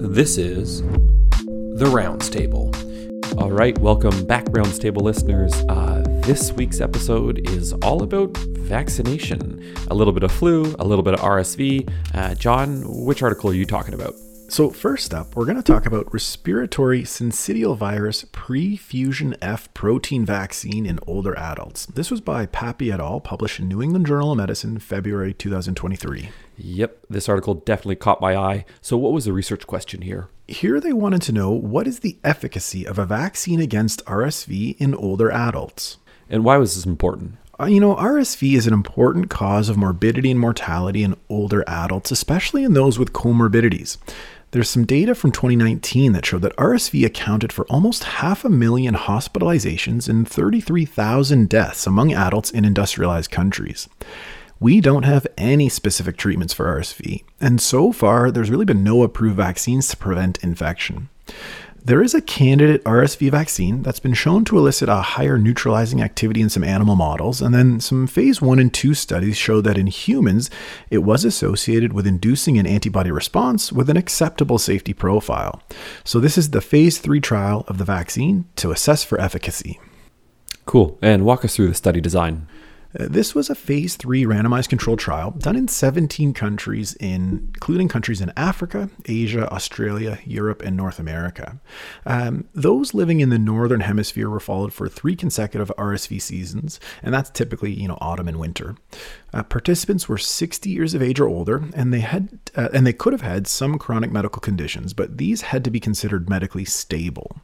This is the Rounds Table. All right, welcome back, Rounds Table listeners. This week's episode is all about vaccination. A little bit of flu, a little bit of RSV. John, which article are you talking about? So first up, we're going to talk about respiratory syncytial virus pre-fusion F protein vaccine in older adults. This was by Pappy et al., published in New England Journal of Medicine, February 2023. Yep, this article definitely caught my eye. So what was the research question here? Here they wanted to know, what is the efficacy of a vaccine against RSV in older adults? And why was this important? RSV is an important cause of morbidity and mortality in older adults, especially in those with comorbidities. There's some data from 2019 that showed that RSV accounted for almost 500,000 hospitalizations and 33,000 deaths among adults in industrialized countries. We don't have any specific treatments for RSV, and so far, there's really been no approved vaccines to prevent infection. There is a candidate RSV vaccine that's been shown to elicit a higher neutralizing activity in some animal models, and then some phase 1 and 2 studies show that in humans, it was associated with inducing an antibody response with an acceptable safety profile. So this is the phase 3 trial of the vaccine to assess for efficacy. Cool. And walk us through the study design. This was a phase 3 randomized controlled trial done in 17 countries, including countries in Africa, Asia, Australia, Europe, and North America. Those living in the Northern Hemisphere were followed for 3 consecutive RSV seasons, and that's typically, autumn and winter. Participants were 60 years of age or older, and they could have had some chronic medical conditions, but these had to be considered medically stable.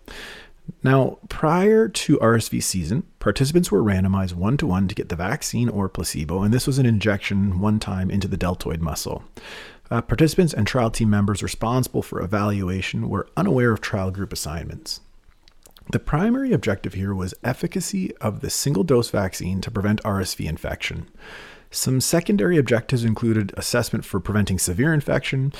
Now, prior to RSV season, participants were randomized 1-to-1 to get the vaccine or placebo, and this was an injection one time into the deltoid muscle. Participants and trial team members responsible for evaluation were unaware of trial group assignments. The primary objective here was efficacy of the single-dose vaccine to prevent RSV infection. Some secondary objectives included assessment for preventing severe infection,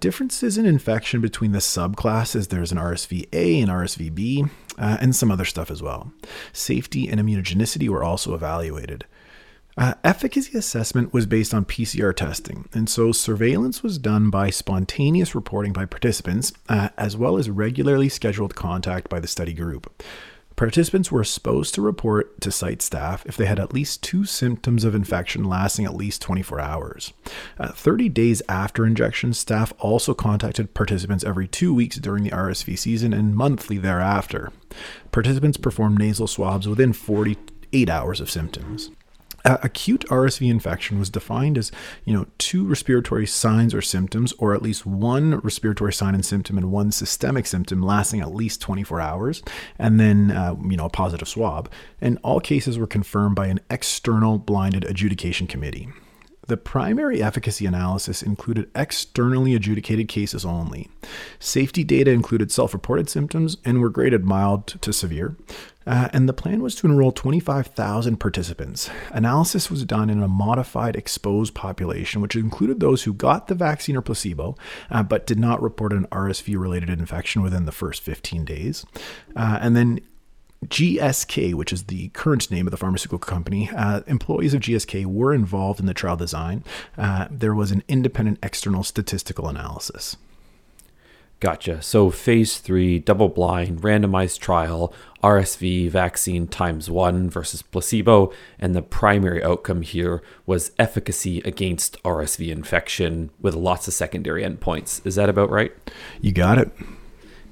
differences in infection between the subclasses, there's an RSV-A and RSV-B, and some other stuff as well. Safety and immunogenicity were also evaluated. Efficacy assessment was based on PCR testing, and so surveillance was done by spontaneous reporting by participants, as well as regularly scheduled contact by the study group. Participants were supposed to report to site staff if they had at least 2 symptoms of infection lasting at least 24 hours. 30 days after injection, staff also contacted participants every 2 weeks during the RSV season and monthly thereafter. Participants performed nasal swabs within 48 hours of symptoms. Acute RSV infection was defined as, 2 respiratory signs or symptoms, or at least 1 respiratory sign and symptom and 1 systemic symptom lasting at least 24 hours, and then, a positive swab. And all cases were confirmed by an external blinded adjudication committee. The primary efficacy analysis included externally adjudicated cases only. Safety data included self-reported symptoms and were graded mild to severe. And the plan was to enroll 25,000 participants. Analysis was done in a modified exposed population, which included those who got the vaccine or placebo, but did not report an RSV-related infection within the first 15 days. And then GSK, which is the current name of the pharmaceutical company, employees of GSK were involved in the trial design. There was an independent external statistical analysis. Gotcha. So phase 3, double-blind, randomized trial, RSV vaccine times 1 versus placebo, and the primary outcome here was efficacy against RSV infection with lots of secondary endpoints. Is that about right? You got it.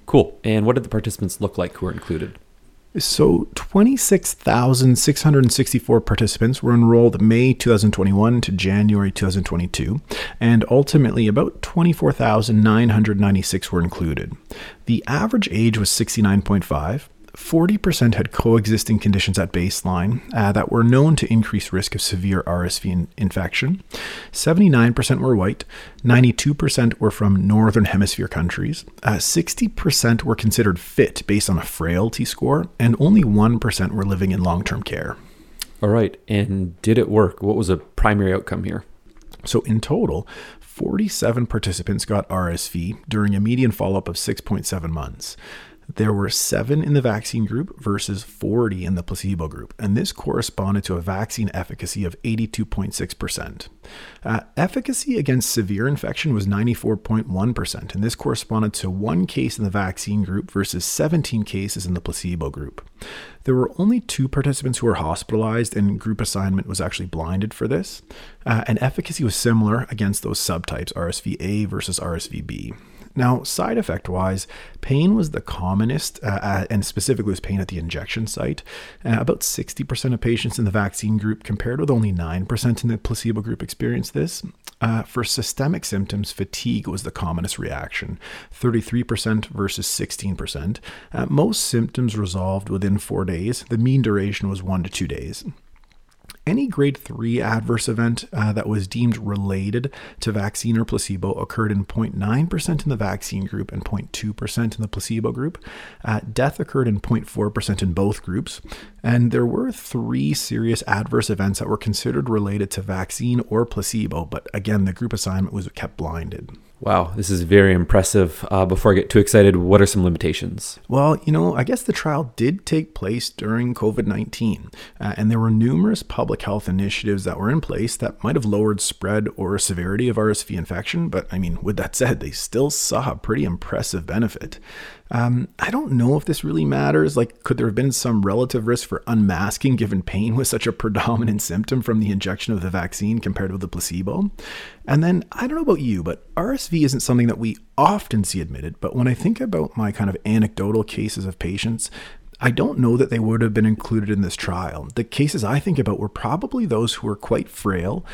Cool. And what did the participants look like who were included? So 26,664 participants were enrolled May 2021 to January 2022, and ultimately about 24,996 were included. The average age was 69.5. 40% had coexisting conditions at baseline that were known to increase risk of severe RSV infection. 79% were white, 92% were from Northern Hemisphere countries, 60% were considered fit based on a frailty score, and only 1% were living in long-term care. All right, and did it work? What was the primary outcome here? So in total, 47 participants got RSV during a median follow-up of 6.7 months. There were 7 in the vaccine group versus 40 in the placebo group, and this corresponded to a vaccine efficacy of 82.6%. Efficacy against severe infection was 94.1%, and this corresponded to 1 case in the vaccine group versus 17 cases in the placebo group. There were only 2 participants who were hospitalized, and group assignment was actually blinded for this, and efficacy was similar against those subtypes, RSVA versus RSVB. Now, side effect wise, pain was the commonest, and specifically was pain at the injection site. About 60% of patients in the vaccine group, compared with only 9% in the placebo group, experienced this. For systemic symptoms, fatigue was the commonest reaction, 33% versus 16%. Most symptoms resolved within 4 days. The mean duration was 1 to 2 days. Any grade 3 adverse event that was deemed related to vaccine or placebo occurred in 0.9% in the vaccine group and 0.2% in the placebo group. Death occurred in 0.4% in both groups. And there were 3 serious adverse events that were considered related to vaccine or placebo. But again, the group assignment was kept blinded. Wow, this is very impressive. Before I get too excited, what are some limitations? Well, I guess the trial did take place during COVID-19, and there were numerous public health initiatives that were in place that might have lowered spread or severity of RSV infection. But with that said, they still saw a pretty impressive benefit. I don't know if this really matters. Could there have been some relative risk for unmasking given pain was such a predominant symptom from the injection of the vaccine compared with the placebo? And then, I don't know about you, but RSV isn't something that we often see admitted. But when I think about my kind of anecdotal cases of patients, I don't know that they would have been included in this trial. The cases I think about were probably those who were quite frail,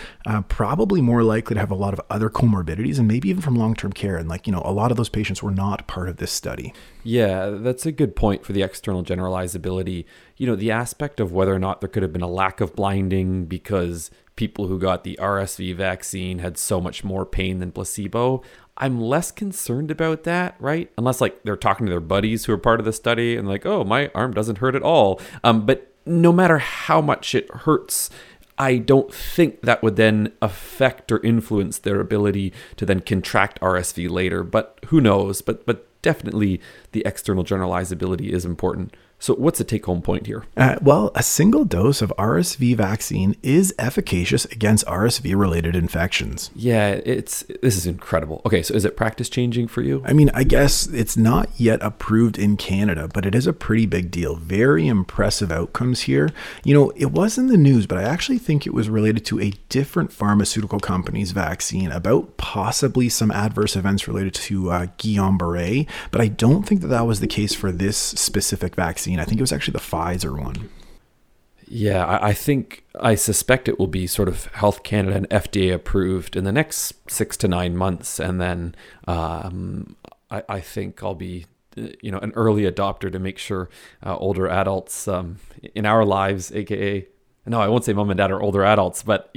probably more likely to have a lot of other comorbidities and maybe even from long-term care. And a lot of those patients were not part of this study. Yeah, that's a good point for the external generalizability. The aspect of whether or not there could have been a lack of blinding because people who got the RSV vaccine had so much more pain than placebo. I'm less concerned about that, right? Unless they're talking to their buddies who are part of the study and oh, my arm doesn't hurt at all. But no matter how much it hurts, I don't think that would then affect or influence their ability to then contract RSV later. But who knows? But definitely the external generalizability is important. So what's the take-home point here? A single dose of RSV vaccine is efficacious against RSV-related infections. Yeah, this is incredible. Okay, so is it practice-changing for you? I guess it's not yet approved in Canada, but it is a pretty big deal. Very impressive outcomes here. It was in the news, but I actually think it was related to a different pharmaceutical company's vaccine about possibly some adverse events related to Guillain-Barré, but I don't think that was the case for this specific vaccine. I think it was actually the Pfizer one. Yeah, I suspect it will be sort of Health Canada and FDA approved in the next 6 to 9 months. And then I think I'll be, an early adopter to make sure older adults in our lives, AKA, no, I won't say mom and dad are older adults, but,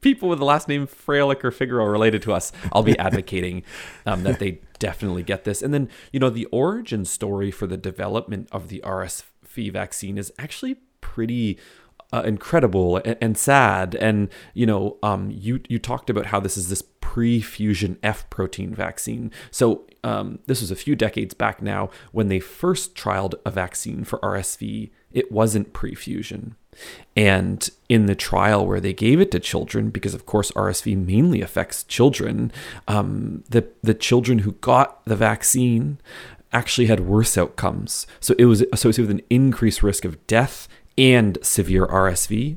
people with the last name Fralick or Figaro related to us, I'll be advocating that they definitely get this. And then, the origin story for the development of the RSV vaccine is actually pretty incredible and sad. And, you talked about how this is this pre-fusion F protein vaccine. So this was a few decades back now when they first trialed a vaccine for RSV. It wasn't pre-fusion. And in the trial where they gave it to children, because of course RSV mainly affects children, the children who got the vaccine actually had worse outcomes. So it was associated with an increased risk of death and severe RSV.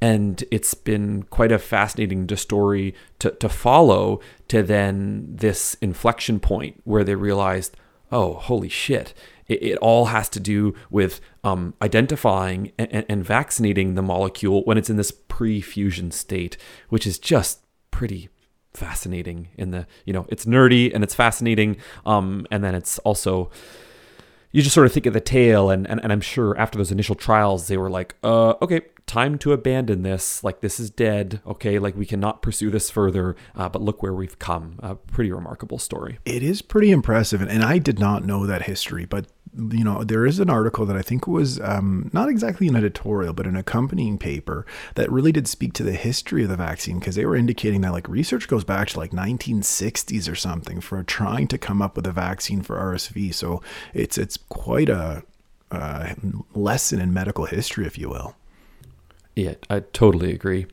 And it's been quite a fascinating story to follow to then this inflection point where they realized, oh, holy shit. It all has to do with identifying and vaccinating the molecule when it's in this pre-fusion state, which is just pretty fascinating. In the, it's nerdy and it's fascinating. And then it's also, you just sort of think of the tale. And I'm sure after those initial trials, they were like, okay, time to abandon this. This is dead. Okay, we cannot pursue this further. But look where we've come. A pretty remarkable story. It is pretty impressive. And I did not know that history, but you know, there is an article that I think was not exactly an editorial, but an accompanying paper that really did speak to the history of the vaccine, because they were indicating that like research goes back to like 1960s or something for trying to come up with a vaccine for RSV. So it's quite a lesson in medical history, if you will. Yeah, I totally agree.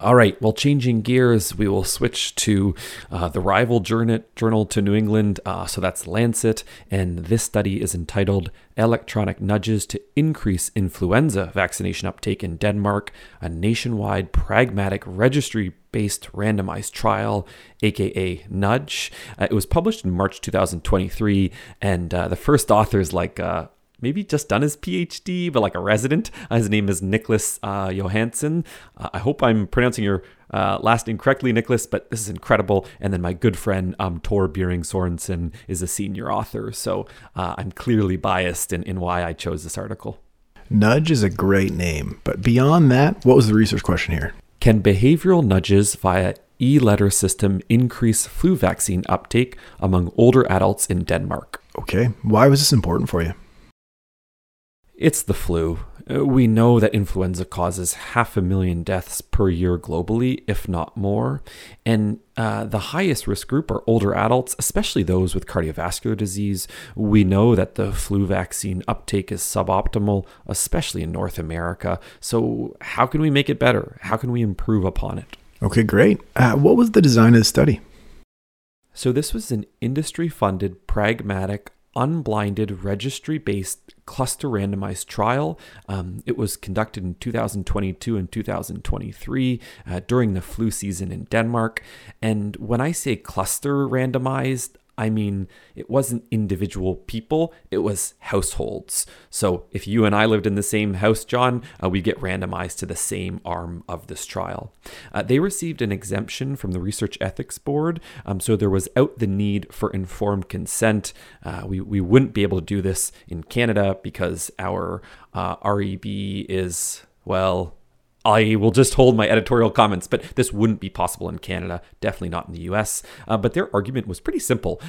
All right. Well, changing gears, we will switch to the rival journal to New England. So that's Lancet. And this study is entitled Electronic Nudges to Increase Influenza Vaccination Uptake in Denmark, a Nationwide Pragmatic Registry-Based Randomized Trial, aka Nudge. It was published in March 2023. And the first author is like... maybe just done his PhD, but like a resident. His name is Nicholas Johansson. I hope I'm pronouncing your last name correctly, Nicholas, but this is incredible. And then my good friend, Tor Biering Sorensen, is a senior author. So I'm clearly biased in why I chose this article. Nudge is a great name. But beyond that, what was the research question here? Can behavioral nudges via e-letter system increase flu vaccine uptake among older adults in Denmark? Okay. Why was this important for you? It's the flu. We know that influenza causes 500,000 deaths per year globally, if not more. And the highest risk group are older adults, especially those with cardiovascular disease. We know that the flu vaccine uptake is suboptimal, especially in North America. So how can we make it better? How can we improve upon it? Okay, great. What was the design of the study? So this was an industry-funded, pragmatic, unblinded, registry-based cluster randomized trial. It was conducted in 2022 and 2023 during the flu season in Denmark. And when I say cluster randomized, I mean, it wasn't individual people, it was households. So if you and I lived in the same house, John, we get randomized to the same arm of this trial. They received an exemption from the Research Ethics Board, so there was out the need for informed consent. We wouldn't be able to do this in Canada because our REB is, well... I will just hold my editorial comments, but this wouldn't be possible in Canada, definitely not in the US. But their argument was pretty simple.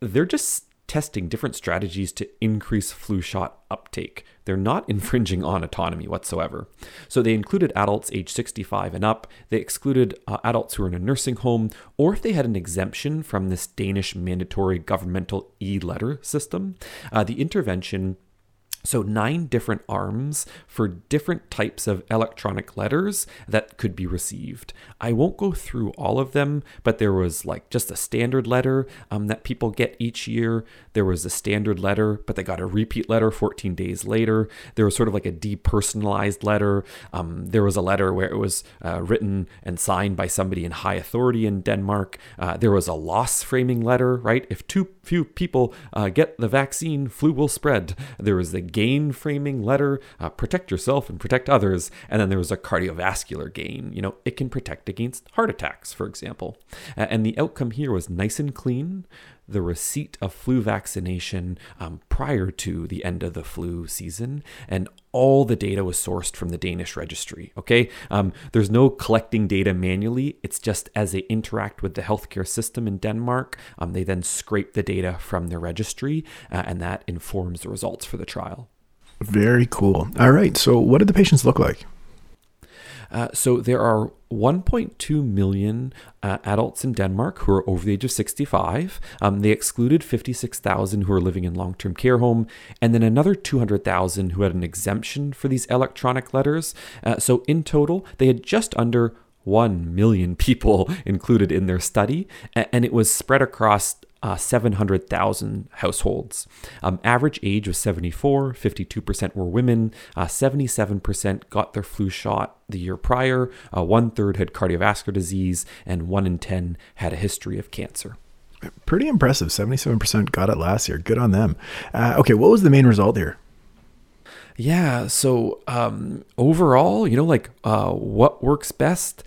They're just testing different strategies to increase flu shot uptake. They're not infringing on autonomy whatsoever. So they included adults age 65 and up. They excluded adults who were in a nursing home, or if they had an exemption from this Danish mandatory governmental e-letter system. The intervention... So 9 different arms for different types of electronic letters that could be received. I won't go through all of them, but there was like just a standard letter that people get each year. There was a standard letter, but they got a repeat letter 14 days later. There was sort of like a depersonalized letter. There was a letter where it was written and signed by somebody in high authority in Denmark. There was a loss framing letter, right? If too few people get the vaccine, flu will spread. There was the gain framing letter, protect yourself and protect others. And then there was a cardiovascular gain. You know, it can protect against heart attacks, for example. And the outcome here was nice and clean, the receipt of flu vaccination prior to the end of the flu season. And all the data was sourced from the Danish registry. Okay, there's no collecting data manually. It's just as they interact with the healthcare system in Denmark, they then scrape the data from the registry, and that informs the results for the trial. Very cool. All right. So what did the patients look like? So there are 1.2 million adults in Denmark who are over the age of 65. They excluded 56,000 who are living in long-term care home, and then another 200,000 who had an exemption for these electronic letters. So in total, they had just under 1 million people included in their study, and it was spread across 700,000 households. Average age was 74, 52% were women, 77% got their flu shot the year prior, 1/3 had cardiovascular disease, and 1 in 10 had a history of cancer. Pretty impressive. 77% got it last year. Good on them. Okay, what was the main result here? Yeah, so overall, you know, like what works best?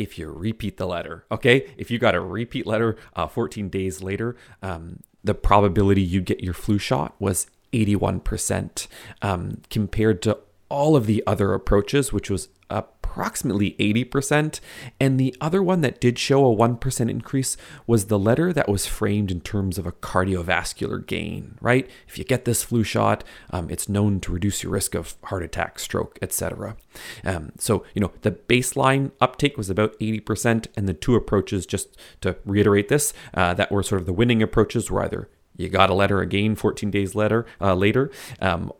If you repeat the letter, okay? If you got a repeat letter 14 days later, the probability you get your flu shot was 81%, compared to all of the other approaches, which was approximately 80%, and the other one that did show a 1% increase was the letter that was framed in terms of a cardiovascular gain, right? If you get this flu shot, it's known to reduce your risk of heart attack, stroke, etc. So, you know, the baseline uptake was about 80%, and the two approaches, just to reiterate this, that were sort of the winning approaches were either you got a letter again 14 days later,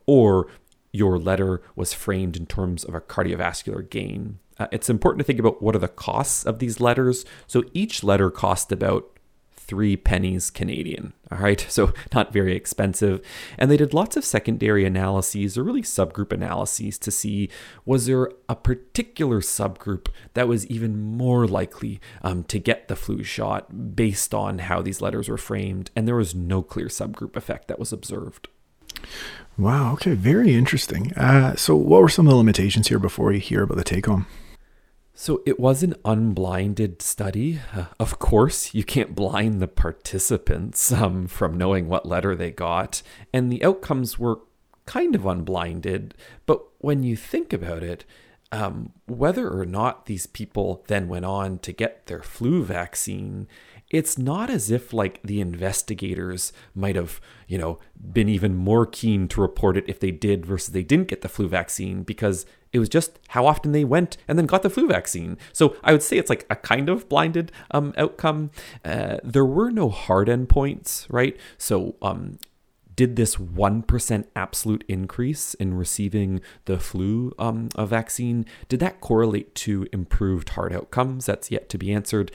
or your letter was framed in terms of a cardiovascular gain. It's important to think about what are the costs of these letters. So each letter cost about 3 pennies Canadian, all right? So not very expensive. And they did lots of secondary analyses, or really subgroup analyses, to see was there a particular subgroup that was even more likely to get the flu shot based on how these letters were framed. And there was no clear subgroup effect that was observed. Wow. Okay. Very interesting. So what were some of the limitations here before you hear about the take home? So it was an unblinded study. Of course, you can't blind the participants from knowing what letter they got. And the outcomes were kind of unblinded. But when you think about it, whether or not these people then went on to get their flu vaccine, it's not as if like the investigators might have, you know, been even more keen to report it if they did versus they didn't get the flu vaccine, because it was just how often they went and then got the flu vaccine. So I would say it's like a kind of blinded outcome. There were no hard endpoints, right? So did this 1% absolute increase in receiving the flu vaccine, did that correlate to improved heart outcomes? That's yet to be answered.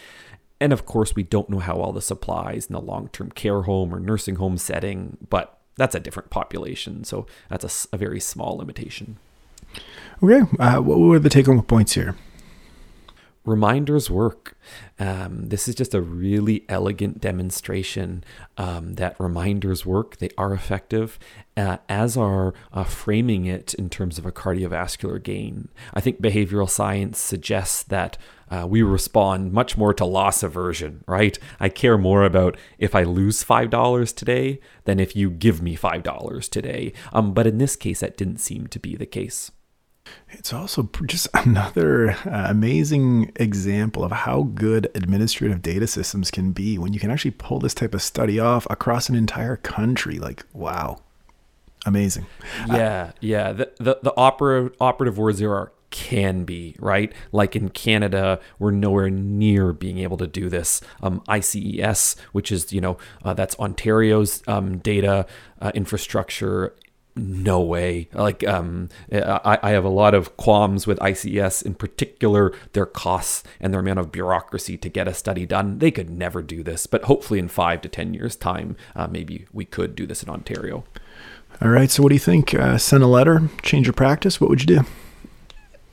And of course, we don't know how well this applies in the long-term care home or nursing home setting, but that's a different population. So that's a very small limitation. Okay. What were the take-home points here? Reminders work. This is just a really elegant demonstration that reminders work. They are effective, as are framing it in terms of a cardiovascular gain. I think behavioral science suggests that we respond much more to loss aversion, right? I care more about if I lose $5 today than if you give me $5 today. But in this case, that didn't seem to be the case. It's also just another amazing example of how good administrative data systems can be when you can actually pull this type of study off across an entire country. Like, wow, amazing. Yeah. The operative words here are can be, right? Like in Canada, we're nowhere near being able to do this. ICES, which is, that's Ontario's data infrastructure. No way. Like, I have a lot of qualms with ICES, in particular, their costs and their amount of bureaucracy to get a study done. They could never do this, but hopefully in 5 to 10 years time, maybe we could do this in Ontario. All right. So what do you think? Send a letter, change your practice. What would you do?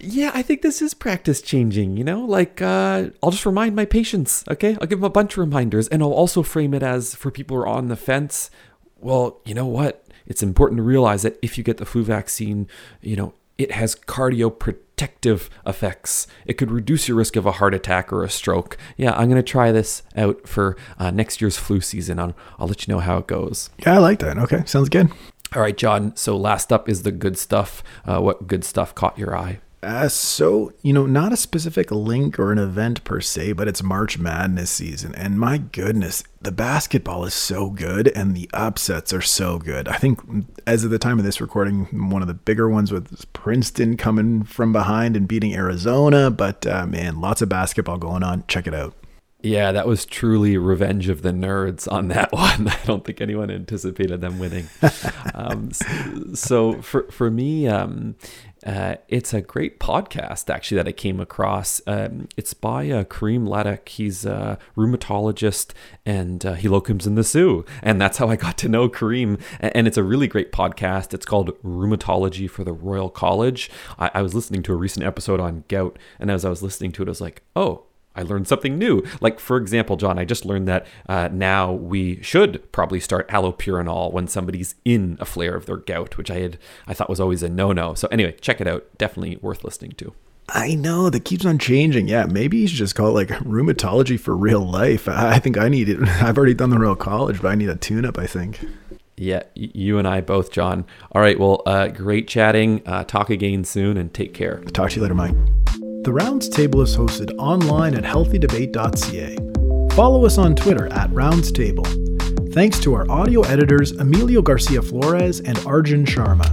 Yeah, I think this is practice changing, I'll just remind my patients. Okay. I'll give them a bunch of reminders, and I'll also frame it as, for people who are on the fence, well, you know what? It's important to realize that if you get the flu vaccine, it has cardioprotective effects. It could reduce your risk of a heart attack or a stroke. Yeah, I'm going to try this out for next year's flu season. I'll let you know how it goes. Yeah, I like that. Okay, sounds good. All right, John. So last up is the good stuff. What good stuff caught your eye? So, not a specific link or an event per se, but it's March Madness season. And my goodness, the basketball is so good and the upsets are so good. I think as of the time of this recording, one of the bigger ones was Princeton coming from behind and beating Arizona. But man, lots of basketball going on. Check it out. Yeah, that was truly revenge of the nerds on that one. I don't think anyone anticipated them winning. So for me, it's a great podcast, actually, that I came across. It's by Kareem Ladek. He's a rheumatologist, and he locums in the Sioux. And that's how I got to know Kareem. And it's a really great podcast. It's called Rheumatology for the Royal College. I was listening to a recent episode on gout, and as I was listening to it, I was like, oh, I learned something new. Like, for example, John, I just learned that now we should probably start allopurinol when somebody's in a flare of their gout, which I thought was always a no-no. So anyway, check it out. Definitely worth listening to. I know, that keeps on changing. Yeah, maybe you should just call it like rheumatology for real life. I think I need it. I've already done the Royal College, but I need a tune-up, I think. Yeah, you and I both, John. All right, well, great chatting. Talk again soon, and take care. Talk to you later, Mike. The Rounds Table is hosted online at healthydebate.ca. Follow us on Twitter at Rounds Table. Thanks to our audio editors Emilio Garcia Flores and Arjun Sharma.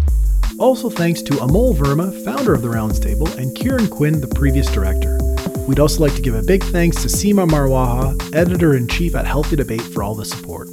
Also thanks to Amol Verma, founder of the Rounds Table, and Kieran Quinn, the previous director. We'd also like to give a big thanks to Seema Marwaha, editor-in-chief at Healthy Debate, for all the support.